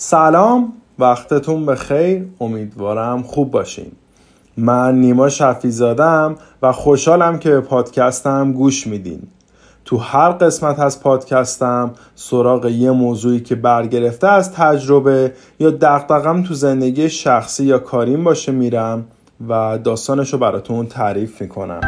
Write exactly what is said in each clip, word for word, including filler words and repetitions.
سلام، وقتتون بخیر، امیدوارم خوب باشین. من نیما شفیع‌زاده‌ام و خوشحالم که به پادکستم گوش میدین. تو هر قسمت از پادکستم سراغ یه موضوعی که برگرفته از تجربه یا دغدغم تو زندگی شخصی یا کاریم باشه میرم و داستانشو براتون تعریف میکنم.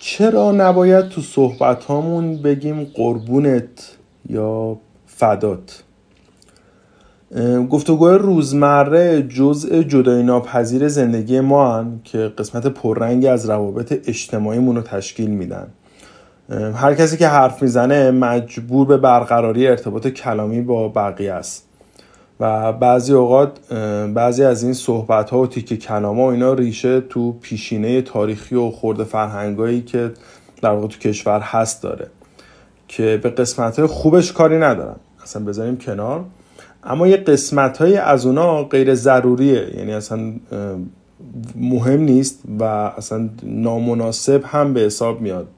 چرا نباید تو صحبت هامون بگیم قربونت یا فدات؟ گفتگوهای روزمره جزء جدایی ناپذیر زندگی ما هن که قسمت پررنگی از روابط اجتماعیمون رو تشکیل میدن. هر کسی که حرف میزنه مجبور به برقراری ارتباط کلامی با بقیه است و بعضی اوقات بعضی از این صحبت ها و تیکه کلام ها اینا ریشه تو پیشینه تاریخی و خورد فرهنگایی که در واقع تو کشور هست داره که به قسمت های خوبش کاری ندارن، اصلا بذاریم کنار، اما یه قسمت های از اونا غیر ضروریه، یعنی اصلا مهم نیست و اصلا نامناسب هم به حساب میاد.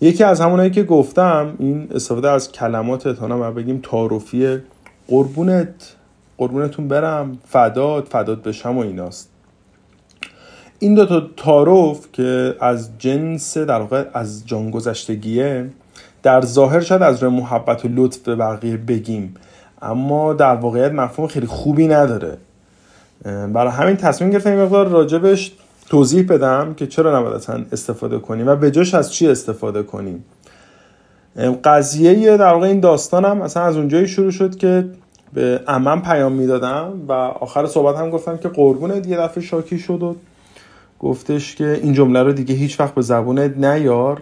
یکی از همونایی که گفتم این استفاده از کلمات اتانا ما بگیم تعارفیه، قربونت، قربونتون برم، فدات، فدات بشم و ایناست. این دو تا تعارف که از جنس در واقع از جان گذشتگیه، در ظاهر شاید از روی محبت و لطف به بقیه بگیم، اما در واقعیت مفهوم خیلی خوبی نداره. برای همین تصمیم گرفتم این مقدار راجبش توضیح بدم که چرا نباید استفاده کنیم و به جاش از چی استفاده کنیم. قضیه در واقع این داستانم اصلا از اونجایی شروع شد که به عمم پیام میدادم و آخر صحبت هم گفتم که قربونت، یه دفعه شاکی شد و گفتش که این جمله رو دیگه هیچ وقت به زبونت نیار،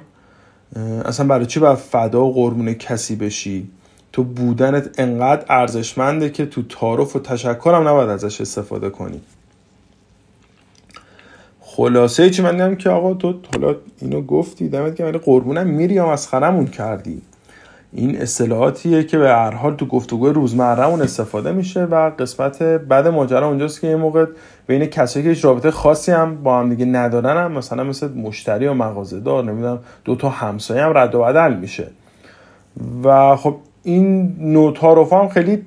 اصلا برای چی باید فدا و قربون کسی بشی، تو بودنت انقدر ارزشمنده که تو تعارف و تشکرم نباید ازش استفاده کنی. خلاصه چی، من دیدم که آقا تو حالا اینو گفتی دمت گرم، قربونم میری یا مسخرمون کردی. این اصطلاحاتیه که به هر حال تو گفتگوی روزمرهمون استفاده میشه و قسمت بعد ماجرا اونجاست که یه موقع بین کسایی که هیچ رابطه خاصی هم با هم دیگه ندارن هم مثلا مثل مشتری و مغازه‌دار، نمیدونم دو تا همسایه هم رد و بدل میشه و خب این نوع تعارف‌ها هم خیلی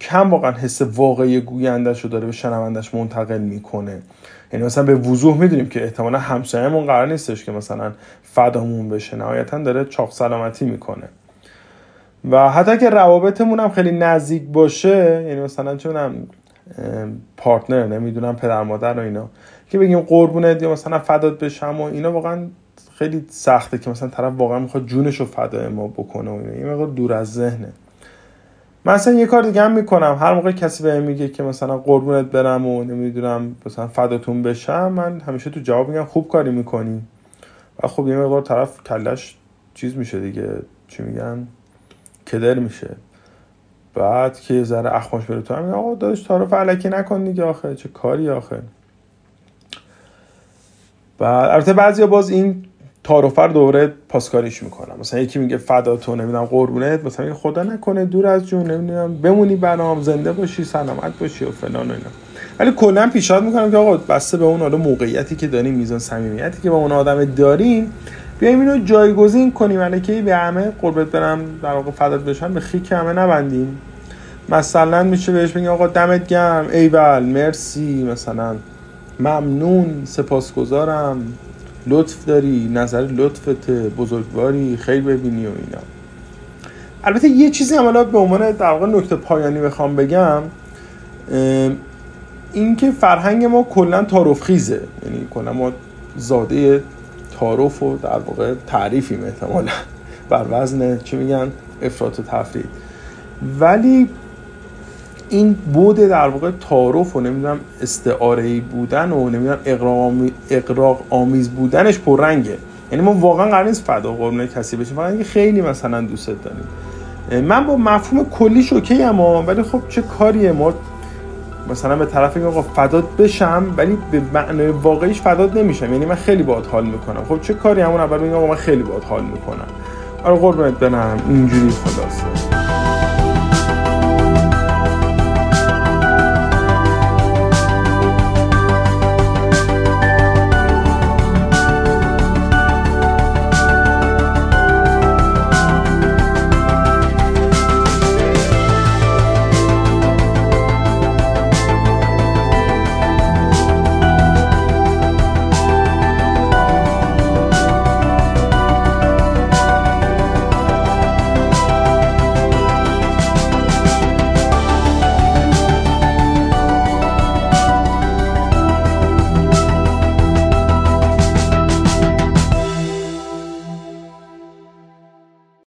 کم واقعا حس واقعی گوینده‌ش رو داره به شنونده‌ش منتقل میکنه. یعنی مثلا به وضوح میدونیم که احتمالا همسایه‌مون قرار نیستش که مثلا فدامون بشه، نهایتا داره چاق سلامتی میکنه. و حتی که روابطمون هم خیلی نزدیک باشه، یعنی مثلا چونم پارتنر، نمیدونم پدر مادر و اینا، که بگیم قربونت یا مثلا فدات بشم و اینا واقعا خیلی سخته که مثلا طرف واقعا میخواد جونشو فدای ما بکنه و اینا، این واقعا دور از ذهنه. من مثلا یه کار دیگه هم میکنم، هر موقع کسی بهم میگه که مثلا قربونت برم و نمیدونم مثلا فداتون بشم، من همیشه تو جواب میگم خوب کاری میکنی و خب یه مقدار طرف کلش چیز میشه دیگه، چی میگن، کدر میشه. بعد که یه ذره اخماش بره تو هم میگه آقا داداش تعارف علکی نکن دیگه، آخه چه کاری آخه. بعد البته بعضیا باز این تعارف رو دوباره پاسکاریش میکنم، مثلا یکی میگه فداتو، نمیدونم قربونت، مثلا میگه خدا نکنه دور از جون، نمیدونم بمونی برام، زنده باشی، سلامت باشی و فلان و اینا. ولی کلا پیشنهاد میکنم که آقا بسته به اون حالا موقعیتی که داریم، میزان صمیمیتی که با اون آدم داریم، بیایم اینو جایگزین کنیم، الکی به همه قربت برم در واقع فدات بشم به خیک همه نبندیم. مثلا میشه بهش بگیم آقا دمت گرم، ایول، مرسی، مثلا ممنون، سپاسگزارم، لطف داری، نظر لطفت، بزرگواری، خیر ببینی و اینا. البته یه چیزی هم الان به عنوان در واقع نکته پایانی بخوام بگم، این که فرهنگ ما کلا تعارف خیزه، یعنی کلا ما زاده تعارف و در واقع تعریفیم احتمالا بر وزن چی میگن افراط و تفرید. ولی این بوده در واقع تعارف و نمیدونم استعاره‌ای بودن و نمیدونم اغراق آمیز بودنش پررنگه. یعنی ما واقعا قرار نیست فدا قربون کسی بشیم، فقط اینکه خیلی مثلا دوست داریم. من با مفهوم کلیش اوکی ام، ولی خب چه کاریه ما مثلا به طرف اینکه آقا فدات بشم ولی به معنای واقعیش فدات نمیشم، یعنی من خیلی باهات حال میکنم. خب چه کاری همون اول میگم آقا من خیلی باهات حال میکنم، آره قربونت برم اینجوری خلاصه.